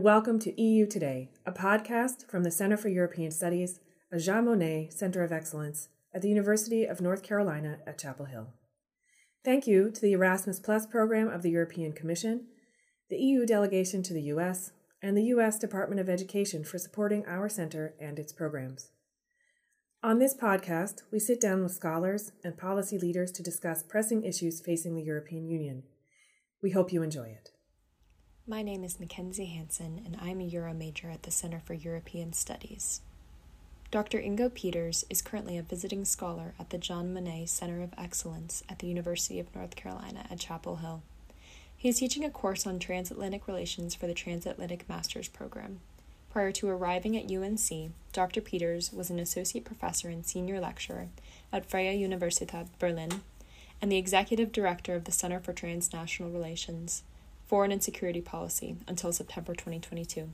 and welcome to EU Today, a podcast from the Center for European Studies, a Jean Monnet Center of Excellence at the University of North Carolina at Chapel Hill. Thank you to the Erasmus Plus program of the European Commission, the EU delegation to the U.S., and the U.S. Department of Education for supporting our center and its programs. On this podcast, we sit down with scholars and policy leaders to discuss pressing issues facing the European Union. We hope you enjoy it. My name is Mackenzie Hansen, and I'm a Euro major at the Center for European Studies. Dr. Ingo Peters is currently a visiting scholar at the Jean Monnet Center of Excellence at the University of North Carolina at Chapel Hill. He is teaching a course on transatlantic relations for the Transatlantic Masters program. Prior to arriving at UNC, Dr. Peters was an associate professor and senior lecturer at Freie Universität Berlin and the executive director of the Center for Transnational Relations, Foreign and Security Policy until September 2022.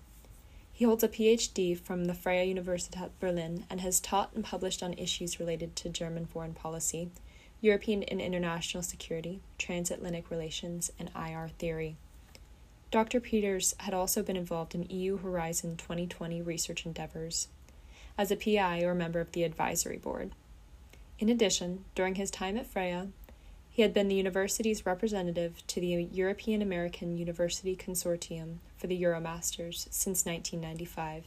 He holds a PhD from the Freie Universität Berlin and has taught and published on issues related to German foreign policy, European and international security, transatlantic relations, and IR theory. Dr. Peters had also been involved in EU Horizon 2020 research endeavors as a PI or member of the advisory board. In addition, during his time at Freie, he had been the university's representative to the European-American University Consortium for the EuroMasters since 1995,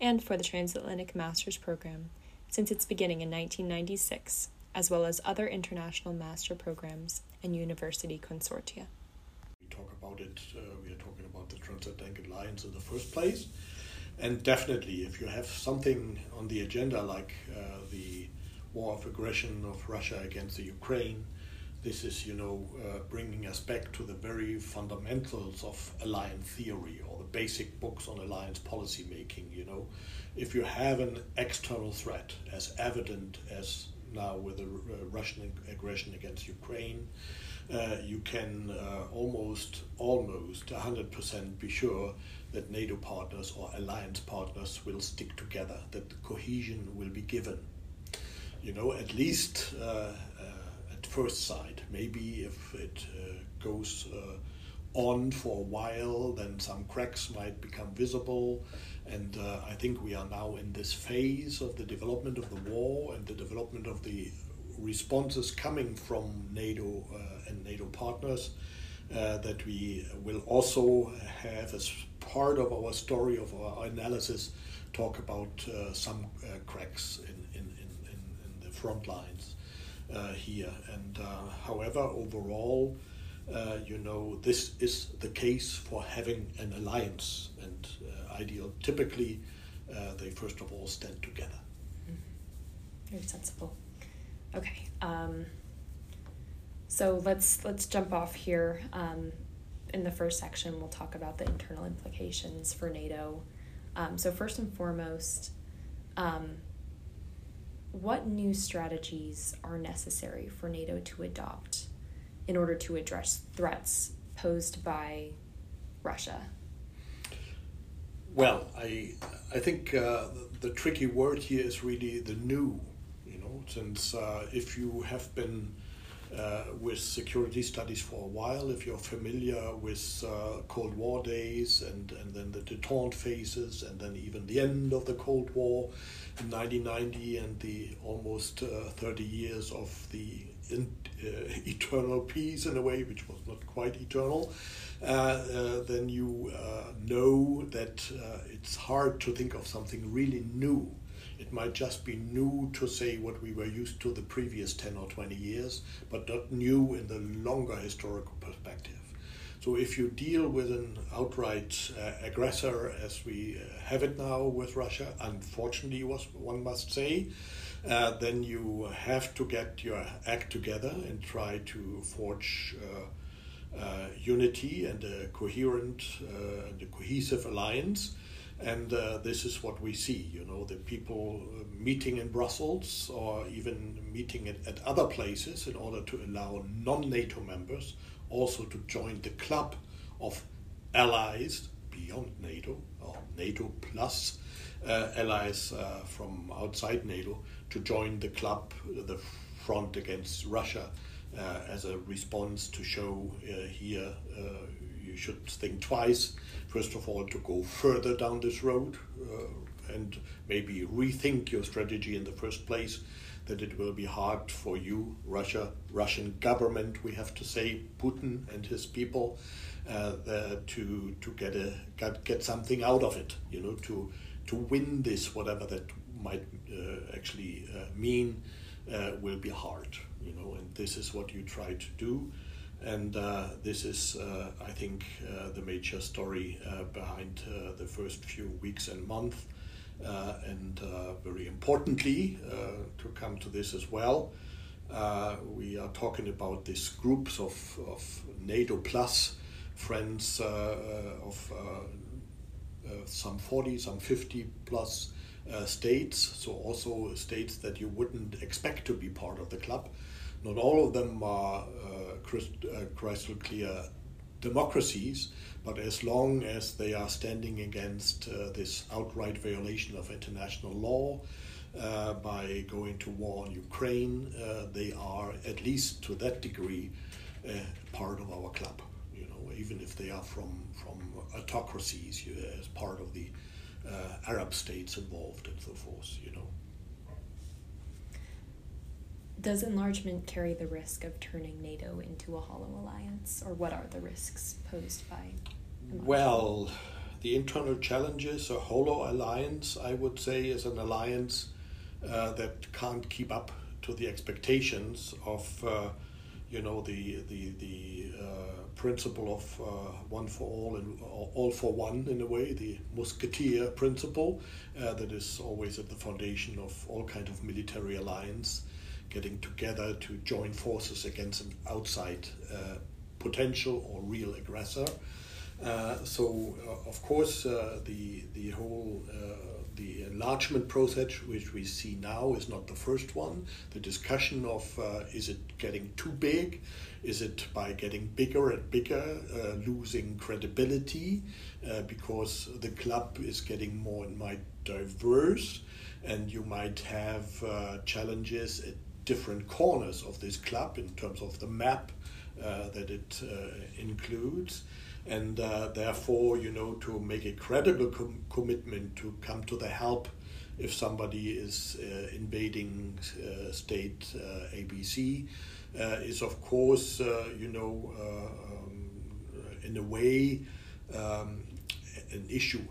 and for the Transatlantic Masters program since its beginning in 1996, as well as other international master programs and university consortia. We talk about it, we are talking about the Transatlantic Alliance in the first place, and definitely if you have something on the agenda like the war of aggression of Russia against the Ukraine, this is, bringing us back to the very fundamentals of alliance theory or the basic books on alliance policy making. If you have an external threat as evident as now with the Russian aggression against Ukraine, you can almost 100% be sure that NATO partners or alliance partners will stick together, that the cohesion will be given. At least at first sight. Maybe if it goes on for a while, then some cracks might become visible. And I think we are now in this phase of the development of the war and the development of the responses coming from NATO and NATO partners that we will also have as part of our story, of our analysis, talk about some cracks in the front lines here. And however, overall, this is the case for having an alliance, and typically they first of all stand together. Mm-hmm. Very sensible. Okay, so let's jump off here. In the first section, we'll talk about the internal implications for NATO. So first and foremost, what new strategies are necessary for NATO to adopt in order to address threats posed by Russia? Well, I think the tricky word here is really the new, since if you have been with security studies for a while, if you're familiar with Cold War days and then the detente phases and then even the end of the Cold War in 1990 and the almost 30 years of the eternal peace in a way, which was not quite eternal, then you know that it's hard to think of something really new. It might just be new to say what we were used to the previous 10 or 20 years, but not new in the longer historical perspective. So if you deal with an outright aggressor as we have it now with Russia, unfortunately one must say, then you have to get your act together and try to forge unity and a coherent and a cohesive alliance. And this is what we see, the people meeting in Brussels or even meeting at other places in order to allow non-NATO members also to join the club of allies beyond NATO or NATO plus allies from outside NATO to join the club, the front against Russia as a response to show here we should think twice, first of all, to go further down this road and maybe rethink your strategy in the first place, that it will be hard for you, Russia, Russian government, we have to say, Putin and his people, to get something out of it, you know, to win this, whatever that might actually mean, will be hard, you know, and this is what you try to do. And this is, I think, the major story behind the first few weeks and months. And very importantly, to come to this as well, we are talking about these groups of NATO plus friends of some 40, some 50 plus states, so also states that you wouldn't expect to be part of the club. Not all of them are crystal clear democracies, but as long as they are standing against this outright violation of international law by going to war on Ukraine, they are, at least to that degree, part of our club. You know, even if they are from autocracies, as part of the Arab states involved and so forth, you know. Does enlargement carry the risk of turning NATO into a hollow alliance, or what are the risks posed by enlargement? Well, the internal challenges, a hollow alliance, I would say, is an alliance that can't keep up to the expectations of, you know, the principle of one for all and all for one, in a way, the Musketeer principle that is always at the foundation of all kind of military alliance, getting together to join forces against an outside potential or real aggressor. So, of course, the whole the enlargement process which we see now is not the first one. The discussion of is it getting too big? Is it by getting bigger and bigger, losing credibility because the club is getting more and more diverse, and you might have challenges at different corners of this club in terms of the map that it includes, and therefore, you know, to make a credible commitment to come to the help if somebody is invading state ABC is, of course, you know, in a way, an issue,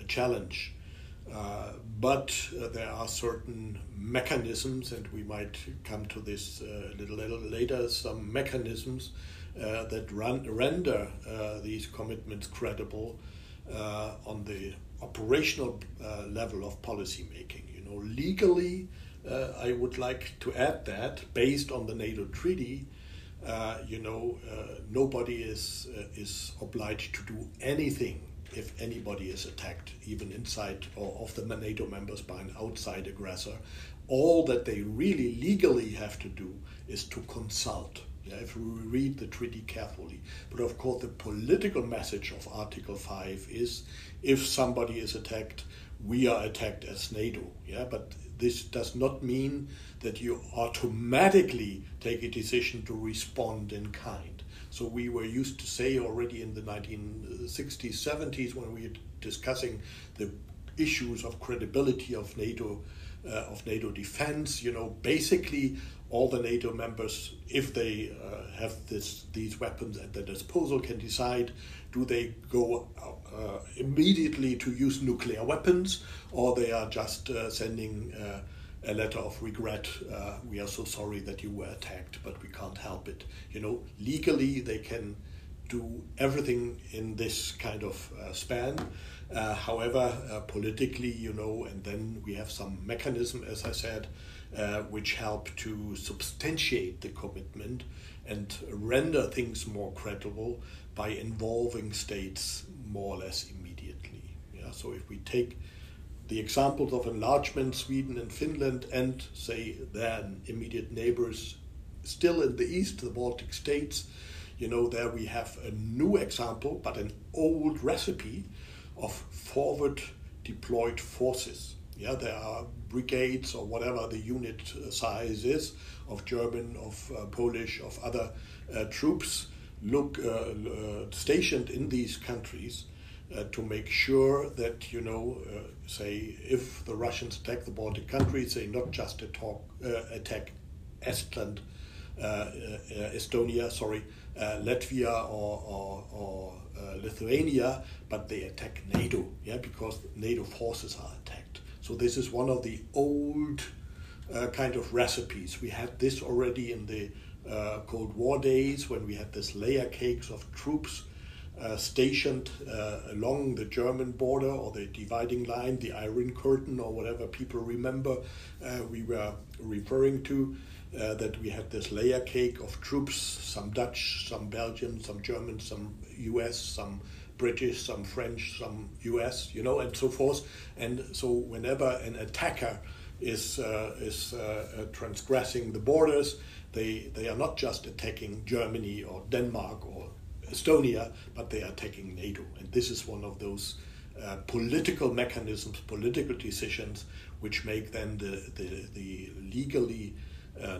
a challenge. But there are certain mechanisms, and we might come to this a little later, some mechanisms that render these commitments credible on the operational level of policymaking. You know, legally, I would like to add that, based on the NATO treaty, you know, nobody is obliged to do anything if anybody is attacked, even inside or of the NATO members by an outside aggressor. All that they really legally have to do is to consult, yeah, if we read the treaty carefully. But of course, the political message of Article 5 is, if somebody is attacked, we are attacked as NATO. Yeah? But this does not mean that you automatically take a decision to respond in kind. So we were used to say already in the 1960s, 70s, when we were discussing the issues of credibility of NATO defense, you know, basically all the NATO members, if they have these weapons at their disposal, can decide, do they go immediately to use nuclear weapons, or they are just sending a letter of regret, we are so sorry that you were attacked, but we can't help it. You know, legally they can do everything in this kind of span. However, politically, you know, and then we have some mechanism, as I said, which help to substantiate the commitment and render things more credible by involving states more or less immediately. Yeah, so if we take the examples of enlargement, Sweden and Finland, and say their immediate neighbors still in the east, the Baltic states, you know, there we have a new example, but an old recipe of forward deployed forces. Yeah, there are brigades or whatever the unit size is of German, of Polish, of other troops stationed in these countries to make sure that, say, if the Russians attack the Baltic countries, they not just attack Estland, Estonia, Latvia or Lithuania, but they attack NATO, because NATO forces are attacked. So this is one of the old kind of recipes. We had this already in the Cold War days when we had this layer cakes of troops stationed along the German border or the dividing line, the Iron Curtain or whatever people remember we were referring to, that we had this layer cake of troops, some Dutch, some Belgian, some German, some US, some British, some French, some US, and so forth. And so whenever an attacker is transgressing the borders, they are not just attacking Germany or Denmark or Estonia, but they are attacking NATO. And this is one of those political mechanisms, political decisions, which make then the legally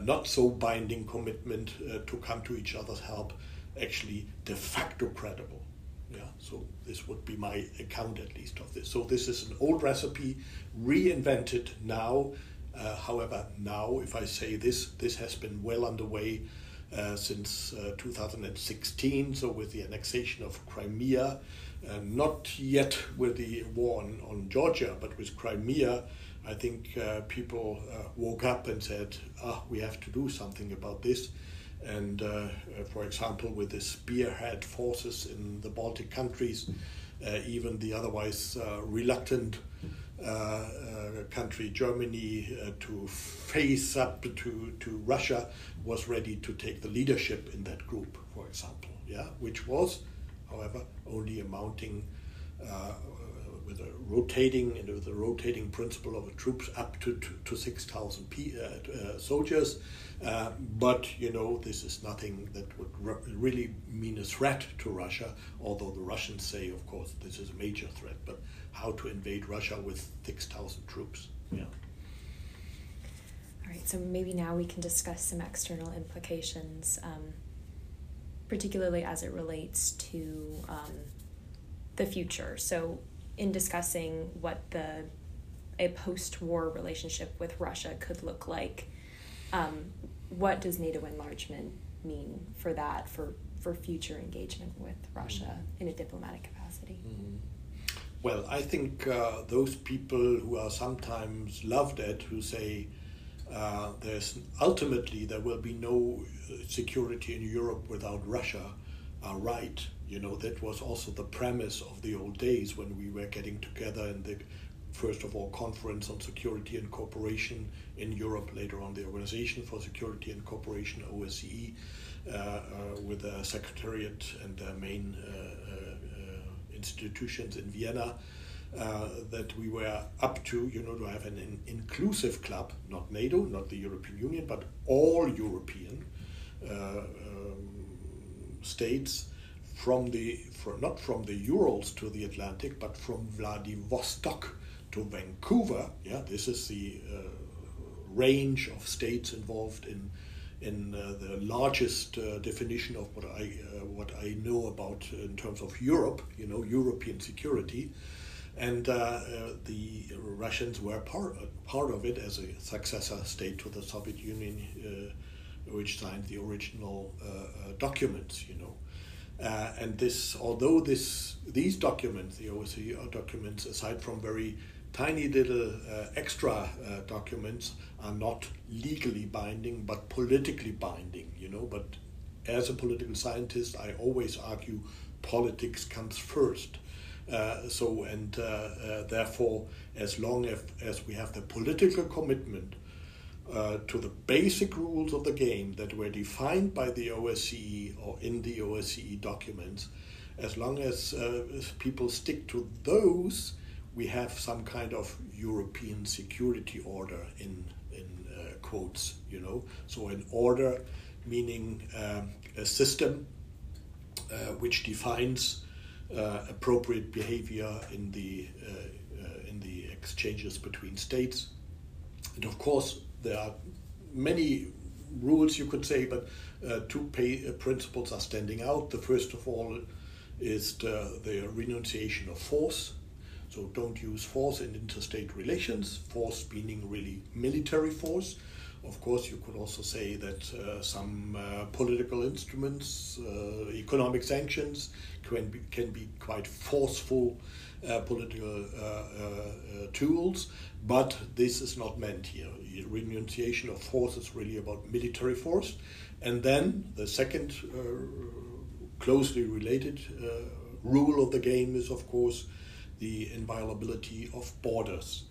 not so binding commitment to come to each other's help actually de facto credible. Yeah, so this would be my account, at least, of this. So this is an old recipe, reinvented now. However, now, if I say this has been well underway since 2016, so with the annexation of Crimea, not yet with the war on Georgia, but with Crimea, I think people woke up and said, we have to do something about this. And for example, with the spearhead forces in the Baltic countries, even the otherwise reluctant country Germany to face up to Russia was ready to take the leadership in that group, for example, which was, however, only amounting with a rotating principle of troops up to 6,000 soldiers, but this is nothing that would really mean a threat to Russia. Although the Russians say, of course, this is a major threat. But how to invade Russia with 6,000 troops? Yeah. All right. So maybe now we can discuss some external implications, particularly as it relates to the future. So, in discussing what a post-war relationship with Russia could look like, what does NATO enlargement mean for that, for future engagement with Russia in a diplomatic capacity? Well, I think those people who are sometimes laughed at, who say there will be no security in Europe without Russia, are right. That was also the premise of the old days when we were getting together in the, first of all, Conference on Security and Cooperation in Europe, later on the Organization for Security and Cooperation, OSCE, with the Secretariat and the main institutions in Vienna, that we were up to, to have an inclusive club, not NATO, not the European Union, but all European states, not from the Urals to the Atlantic, but from Vladivostok to Vancouver. This is the range of states involved in the largest definition of what I know about in terms of Europe. European security, and the Russians were part of it as a successor state to the Soviet Union, which signed the original documents. And this, although these documents, the OSCE documents, aside from very tiny little extra documents, are not legally binding but politically binding. But as a political scientist, I always argue politics comes first. Therefore, as long as we have the political commitment to the basic rules of the game that were defined by the OSCE or in the OSCE documents, as long as people stick to those, we have some kind of European security order in quotes. So an order meaning a system which defines appropriate behavior in the exchanges between states, and of course, there are many rules, you could say, but two principles are standing out. The first of all is the renunciation of force. So don't use force in interstate relations, force meaning really military force. Of course, you could also say that some political instruments, economic sanctions can be quite forceful political tools, but this is not meant here. Renunciation of force is really about military force. And then the second closely related rule of the game is, of course, the inviolability of borders.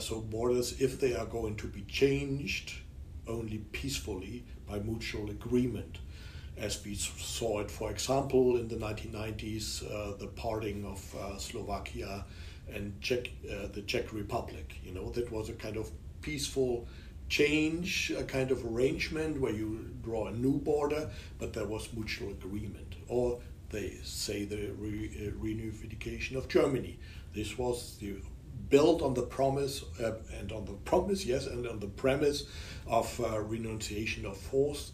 So borders, if they are going to be changed, only peacefully by mutual agreement. As we saw it, for example, in the 1990s, the parting of Slovakia and the Czech Republic. You know, that was a kind of peaceful change, a kind of arrangement where you draw a new border, but there was mutual agreement. Or they say the reunification of Germany. This was built on the promise, and on the premise of renunciation of force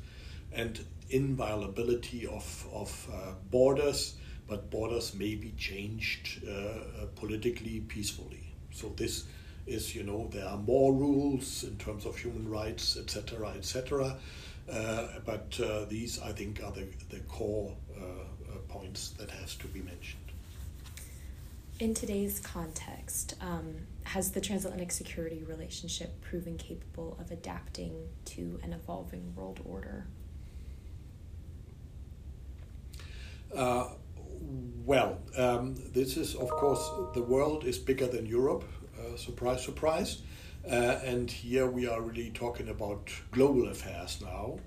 and inviolability of borders, but borders may be changed politically, peacefully. So this is, you know, there are more rules in terms of human rights, etc., etc. But these, I think, are the core points that has to be mentioned. In today's context, has the transatlantic security relationship proven capable of adapting to an evolving world order? This is, of course, the world is bigger than Europe, surprise, surprise. And here we are really talking about global affairs now.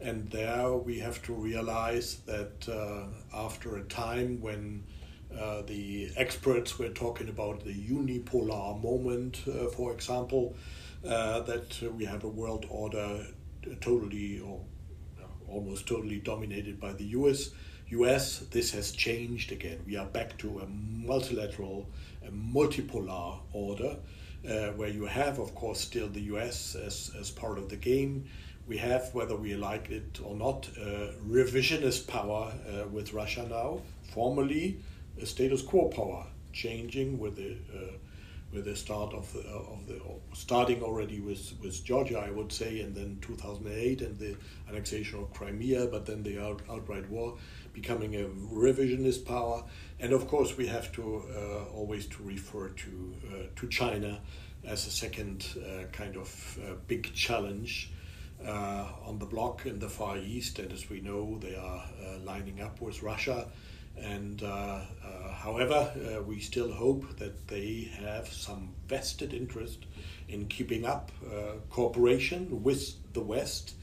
And there we have to realize that after a time when the experts were talking about the unipolar moment, for example, that we have a world order totally or almost totally dominated by the US, this has changed again. We are back to a multilateral, a multipolar order, where you have, of course, still the US as part of the game. We have, whether we like it or not, revisionist power with Russia now, formerly a status quo power, changing with the start starting already with Georgia, I would say, and then 2008 and the annexation of Crimea, but then the outright war, becoming a revisionist power. And of course we have to always refer to China as a second kind of big challenge on the block in the Far East, and as we know, they are lining up with Russia. And however, we still hope that they have some vested interest in keeping up cooperation with the West,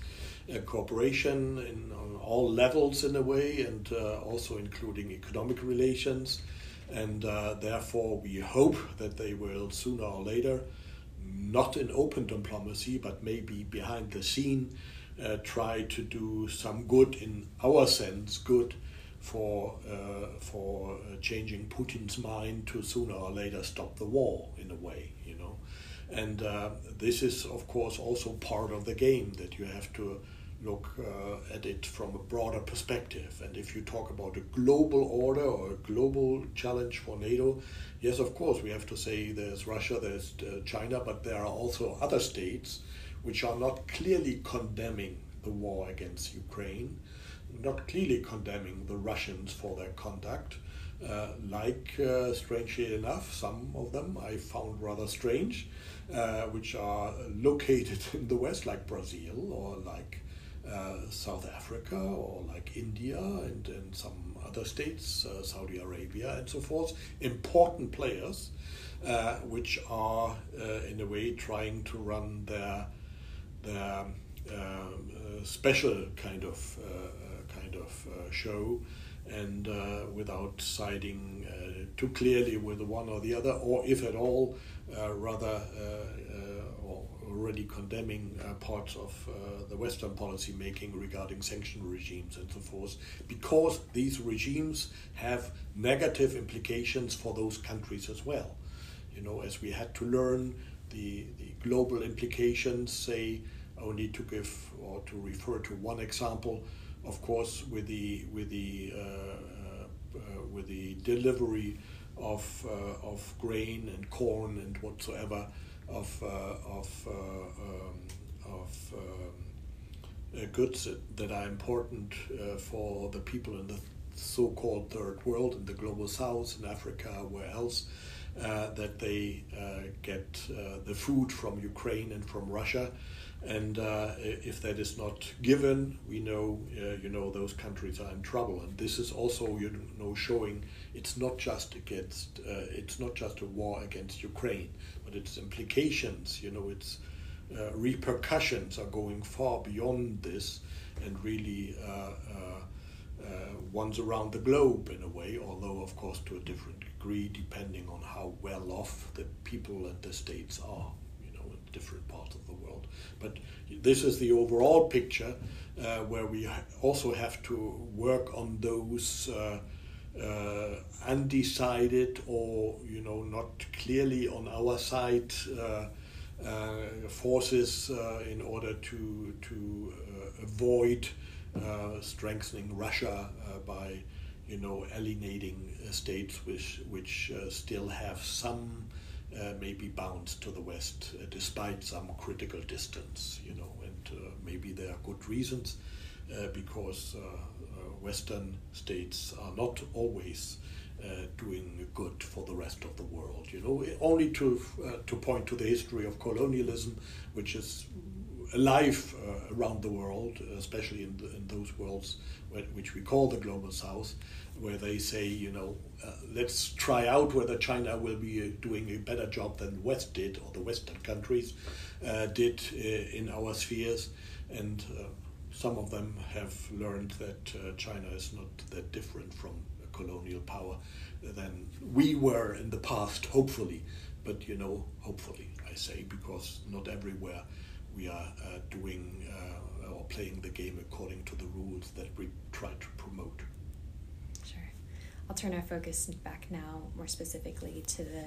cooperation on all levels in a way, and also including economic relations. And therefore, we hope that they will sooner or later, not in open diplomacy, but maybe behind the scene, try to do some good in our sense, good for changing Putin's mind to sooner or later stop the war in a way, you know. And this is, of course, also part of the game, that you have to look at it from a broader perspective. And if you talk about a global order or a global challenge for NATO, yes, of course, we have to say there's Russia, there's China, but there are also other states which are not clearly condemning the war against Ukraine, not clearly condemning the Russians for their conduct, strangely enough, some of them I found rather strange, which are located in the West, like Brazil or like South Africa or like India and some other states, Saudi Arabia and so forth, important players which are in a way trying to run their special kind of show, and without siding too clearly with one or the other, or if at all, rather already condemning parts of the Western policy making regarding sanction regimes and so forth, because these regimes have negative implications for those countries as well. You know, as we had to learn the global implications, say, only to give or to refer to one example, of course, with the delivery of grain and corn and whatsoever of goods that are important for the people in the so-called third world, in the global south, in Africa, where else, that they get the food from Ukraine and from Russia. And if that is not given, we know, those countries are in trouble. And this is also, showing it's not just a war against Ukraine, but its implications, its repercussions are going far beyond this, and really ones around the globe in a way, although of course to a different degree, depending on how well off the people and the states are, in different parts of the world. But this is the overall picture where we also have to work on those undecided or, not clearly on our side forces in order to avoid strengthening Russia by, alienating states which still have some maybe bounds to the West despite some critical distance, and maybe there are good reasons because Western states are not always doing good for the rest of the world, only to point to the history of colonialism, which is alive around the world, especially in those worlds which we call the global south, where they say, let's try out whether China will be doing a better job than the West did, or the Western countries did in our spheres. And some of them have learned that China is not that different from a colonial power than we were in the past, hopefully. But, hopefully, I say, because not everywhere we are doing or playing the game according to the rules that we try to promote. Sure. I'll turn our focus back now more specifically to the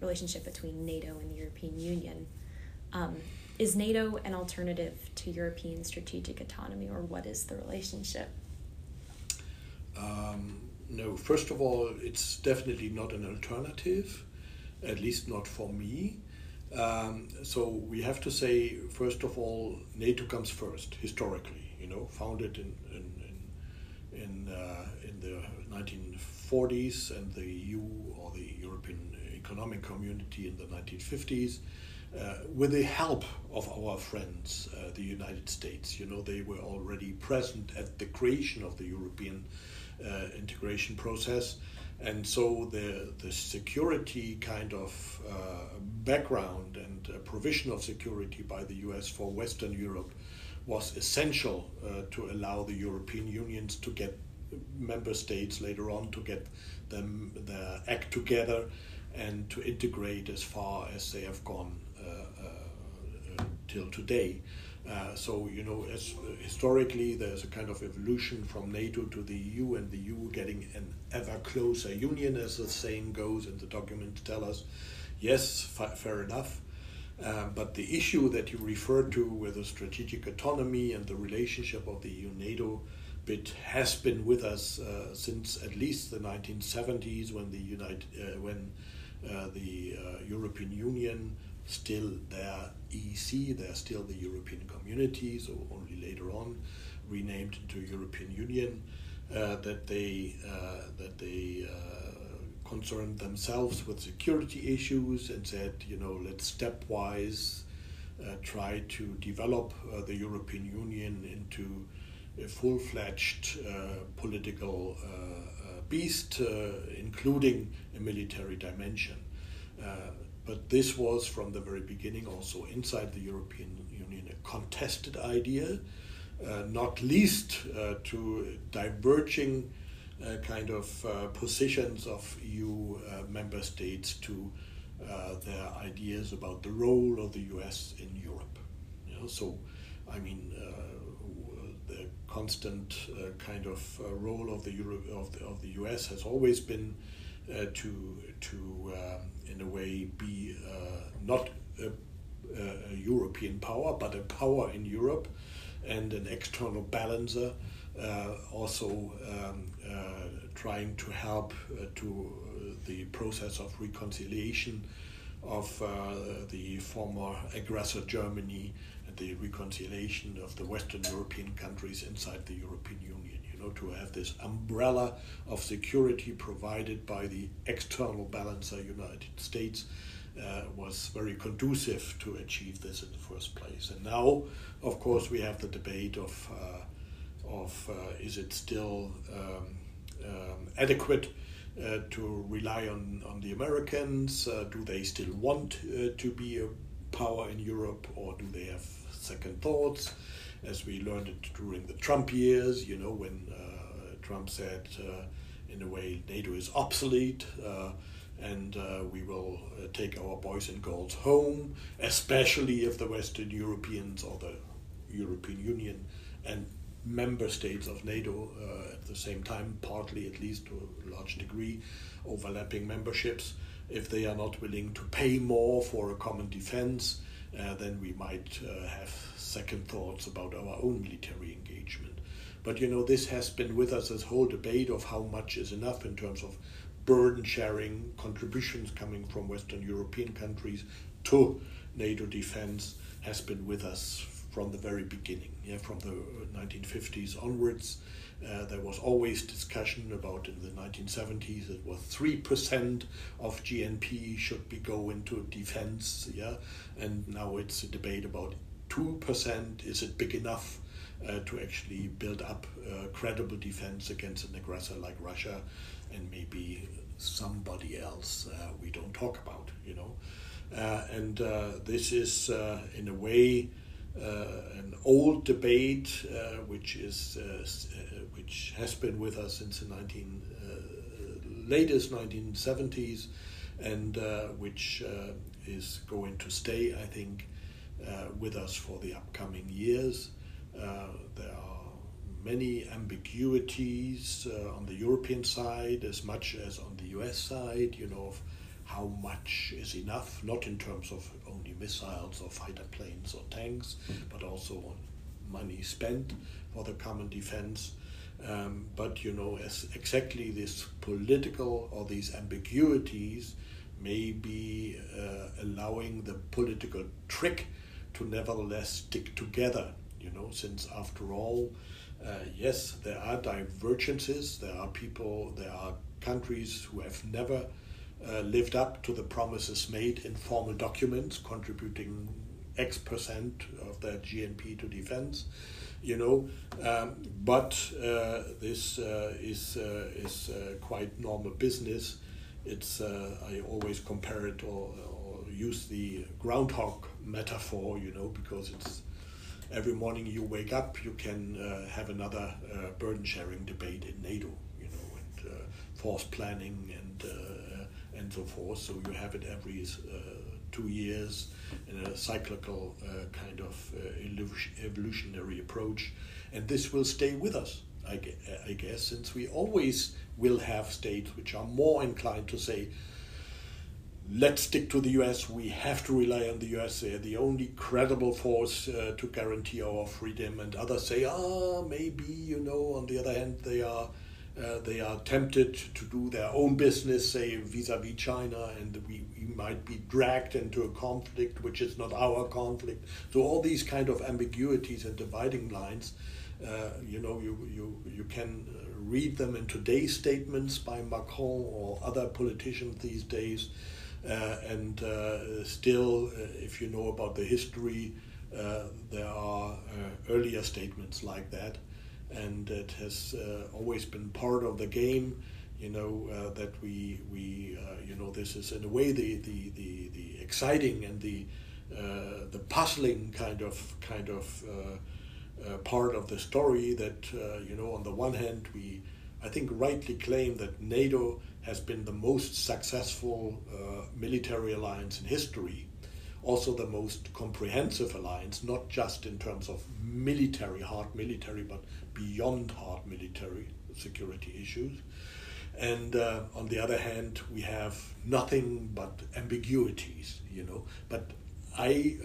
relationship between NATO and the European Union. Is NATO an alternative to European strategic autonomy, or what is the relationship? No, first of all, it's definitely not an alternative, at least not for me. So we have to say, first of all, NATO comes first historically. Founded in the 1940s, and the EU or the European Economic Community in the 1950s, with the help of our friends, the United States. They were already present at the creation of the European integration process. And so the security kind of background and provision of security by the US for Western Europe was essential to allow the European Unions to get member states later on to get them their act together and to integrate as far as they have gone till today. So, as historically, there's a kind of evolution from NATO to the EU, and the EU getting an ever closer union, as the saying goes, and the documents tell us. Yes, fair enough. But the issue that you referred to with the strategic autonomy and the relationship of the EU-NATO bit has been with us since at least the 1970s, when the European Union, still their EC, they're still the European Community, so only later on renamed into European Union, that they concerned themselves with security issues and said, let's stepwise try to develop the European Union into a full-fledged political beast, including a military dimension. But this was, from the very beginning, also inside the European Union, a contested idea, not least to diverging kind of positions of EU member states to their ideas about the role of the US in Europe. So, I mean, the constant kind of role of the US has always been to in a way be not a European power, but a power in Europe, and an external balancer also trying to help to the process of reconciliation of the former aggressor Germany and the reconciliation of the Western European countries inside the European Union, to have this umbrella of security provided by the external balancer United States was very conducive to achieve this in the first place. And now, of course, we have the debate of is it still adequate to rely on the Americans? Do they still want to be a power in Europe, or do they have second thoughts? As we learned it during the Trump years, when Trump said, in a way, NATO is obsolete and we will take our boys and girls home, especially if the Western Europeans or the European Union and member states of NATO at the same time, partly at least to a large degree, overlapping memberships, if they are not willing to pay more for a common defense, then we might have second thoughts about our own military engagement. But this has been with us, this whole debate of how much is enough in terms of burden sharing, contributions coming from Western European countries to NATO defense has been with us from the very beginning, from the 1950s onwards. There was always discussion about, in the 1970s, it was 3% of GNP should be go into defense, and now it's a debate about 2%. Is it big enough to actually build up credible defense against an aggressor like Russia and maybe somebody else we don't talk about, and this is in a way an old debate which has been with us since the latest 1970s, and which is going to stay, I think, with us for the upcoming years. There are many ambiguities on the European side as much as on the US side, of how much is enough, not in terms of only missiles or fighter planes or tanks, but also on money spent for the common defense. But, as exactly this political or these ambiguities may be allowing the political trick to nevertheless stick together, since after all, yes, there are divergences, there are countries who have never lived up to the promises made in formal documents, contributing X% of their GNP to defense, but this is quite normal business. It's I always compare it or use the groundhog metaphor, because it's every morning you wake up, you can have another burden-sharing debate in NATO, and force planning and so forth. So you have it every 2 years in a cyclical kind of evolutionary approach. And this will stay with us, I guess, since we always will have states which are more inclined to say, let's stick to the US, we have to rely on the US, they're the only credible force to guarantee our freedom. And others say, maybe, on the other hand, they are tempted to do their own business, say, vis-à-vis China, and we might be dragged into a conflict which is not our conflict. So all these kind of ambiguities and dividing lines, you can read them in today's statements by Macron or other politicians these days, and still, if you know about the history, there are earlier statements like that. And it has always been part of the game, that we this is in a way the exciting and the puzzling kind of part of the story that on the one hand we, I think, rightly claim that NATO has been the most successful military alliance in history, also the most comprehensive alliance, not just in terms of military, hard military, but beyond hard military security issues. And on the other hand, we have nothing but ambiguities, but I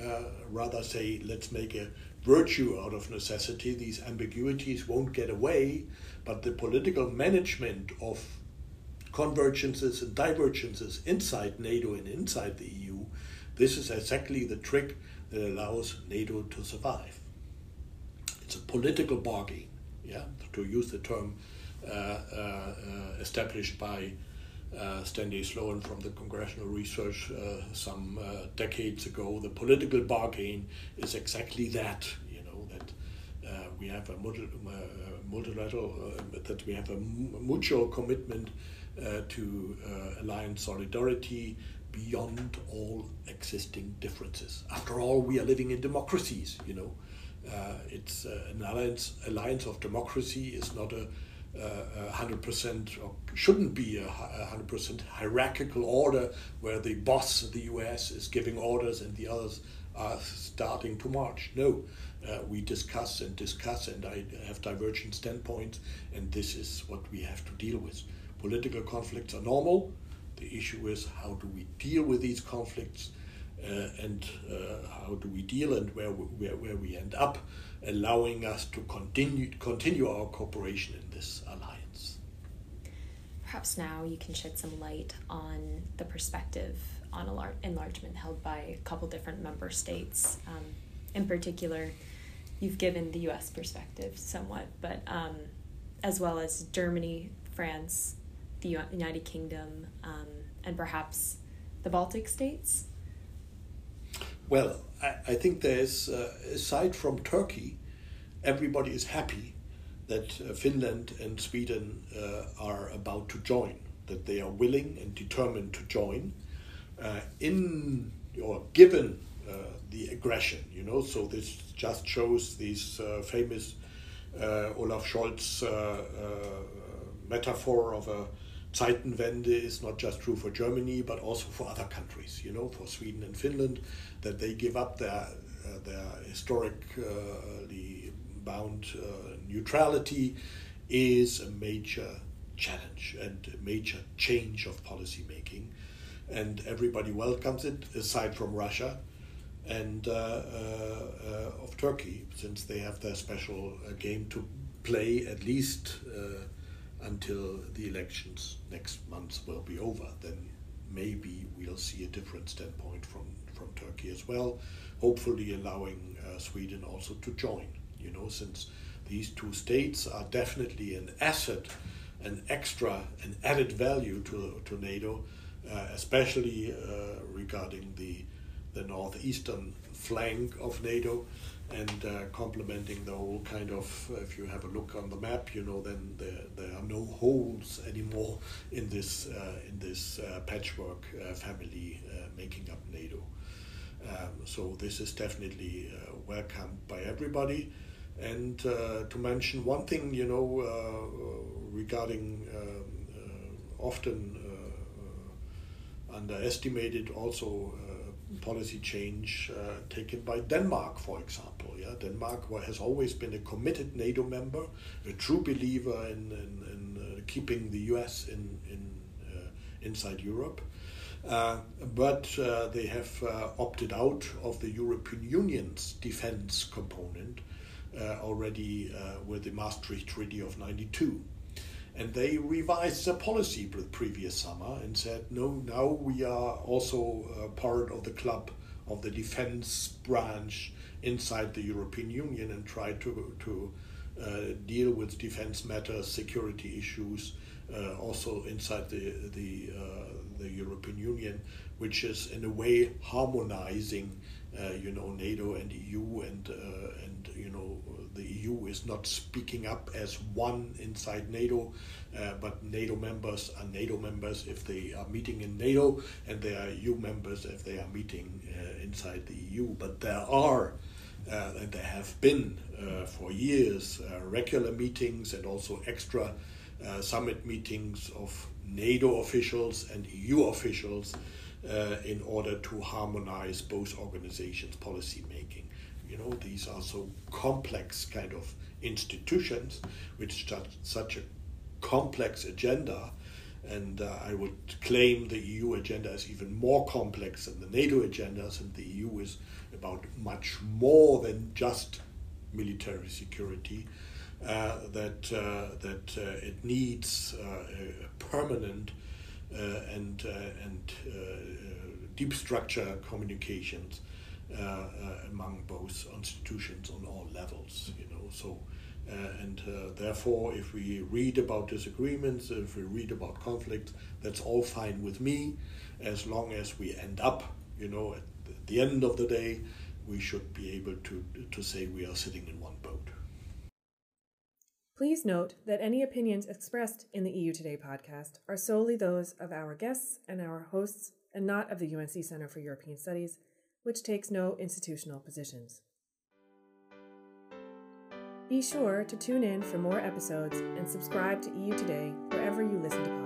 rather say let's make a virtue out of necessity. These ambiguities won't get away, but the political management of convergences and divergences inside NATO and inside the EU, this is exactly the trick that allows NATO to survive. It's a political bargain, yeah, to use the term established by Stanley Sloan from the Congressional Research some decades ago. The political bargain is exactly that, you know, that we have a multilateral, that we have a mutual commitment to alliance solidarity beyond all existing differences. After all, we are living in democracies, you know. It's an alliance of democracy is not a 100% or shouldn't be a 100% hierarchical order where the boss of the US is giving orders and the others are starting to march. No, we discuss and I have divergent standpoints, and this is what we have to deal with. Political conflicts are normal. The issue is how do we deal with these conflicts and how do we deal and where we end up, allowing us to continue our cooperation in this alliance. Perhaps now you can shed some light on the perspective on enlargement held by a couple different member states. In particular, you've given the US perspective somewhat, but as well as Germany, France, the United Kingdom, and perhaps the Baltic states? Well, I think there's, aside from Turkey, everybody is happy that Finland and Sweden are about to join, that they are willing and determined to join given the aggression, you know. So this just shows this famous Olaf Scholz metaphor of a Zeitenwende is not just true for Germany, but also for other countries, you know, for Sweden and Finland, that they give up their historically bound neutrality is a major challenge and a major change of policy making, and everybody welcomes it, aside from Russia and of Turkey, since they have their special game to play, at least until the elections next month will be over. Then maybe we'll see a different standpoint from Turkey as well, hopefully allowing Sweden also to join, you know, since these two states are definitely an asset, an added value to NATO, especially regarding the northeastern flank of NATO, and complementing the whole kind of, if you have a look on the map, you know, then there are no holes anymore in this patchwork family making up NATO. So this is definitely welcomed by everybody. And to mention one thing, you know, regarding often underestimated also policy change taken by Denmark, for example. Yeah, Denmark has always been a committed NATO member, a true believer in keeping the US in inside Europe, but they have opted out of the European Union's defense component already with the Maastricht Treaty of 1992. And they revised their policy the previous summer and said, no, now we are also part of the club of the defense branch inside the European Union, and try to deal with defense matters, security issues, also inside the European Union, which is in a way harmonizing, you know, NATO and EU, and you know, the EU is not speaking up as one inside NATO, but NATO members are NATO members if they are meeting in NATO, and they are EU members if they are meeting inside the EU. But there are, and there have been for years, regular meetings and also extra summit meetings of NATO officials and EU officials in order to harmonize both organizations' policy making. You know, these are so complex kind of institutions, which such a complex agenda And I would claim the EU agenda is even more complex than the NATO agendas, and the EU is about much more than just military security, that it needs a permanent and deep structure communications among both institutions on all levels, you know. So therefore, if we read about disagreements, if we read about conflicts, that's all fine with me, as long as we end up, you know, at the end of the day, we should be able to say we are sitting in one boat. Please note that any opinions expressed in the EU Today podcast are solely those of our guests and our hosts, and not of the UNC Center for European Studies, which takes no institutional positions. Be sure to tune in for more episodes and subscribe to EU Today wherever you listen to podcasts.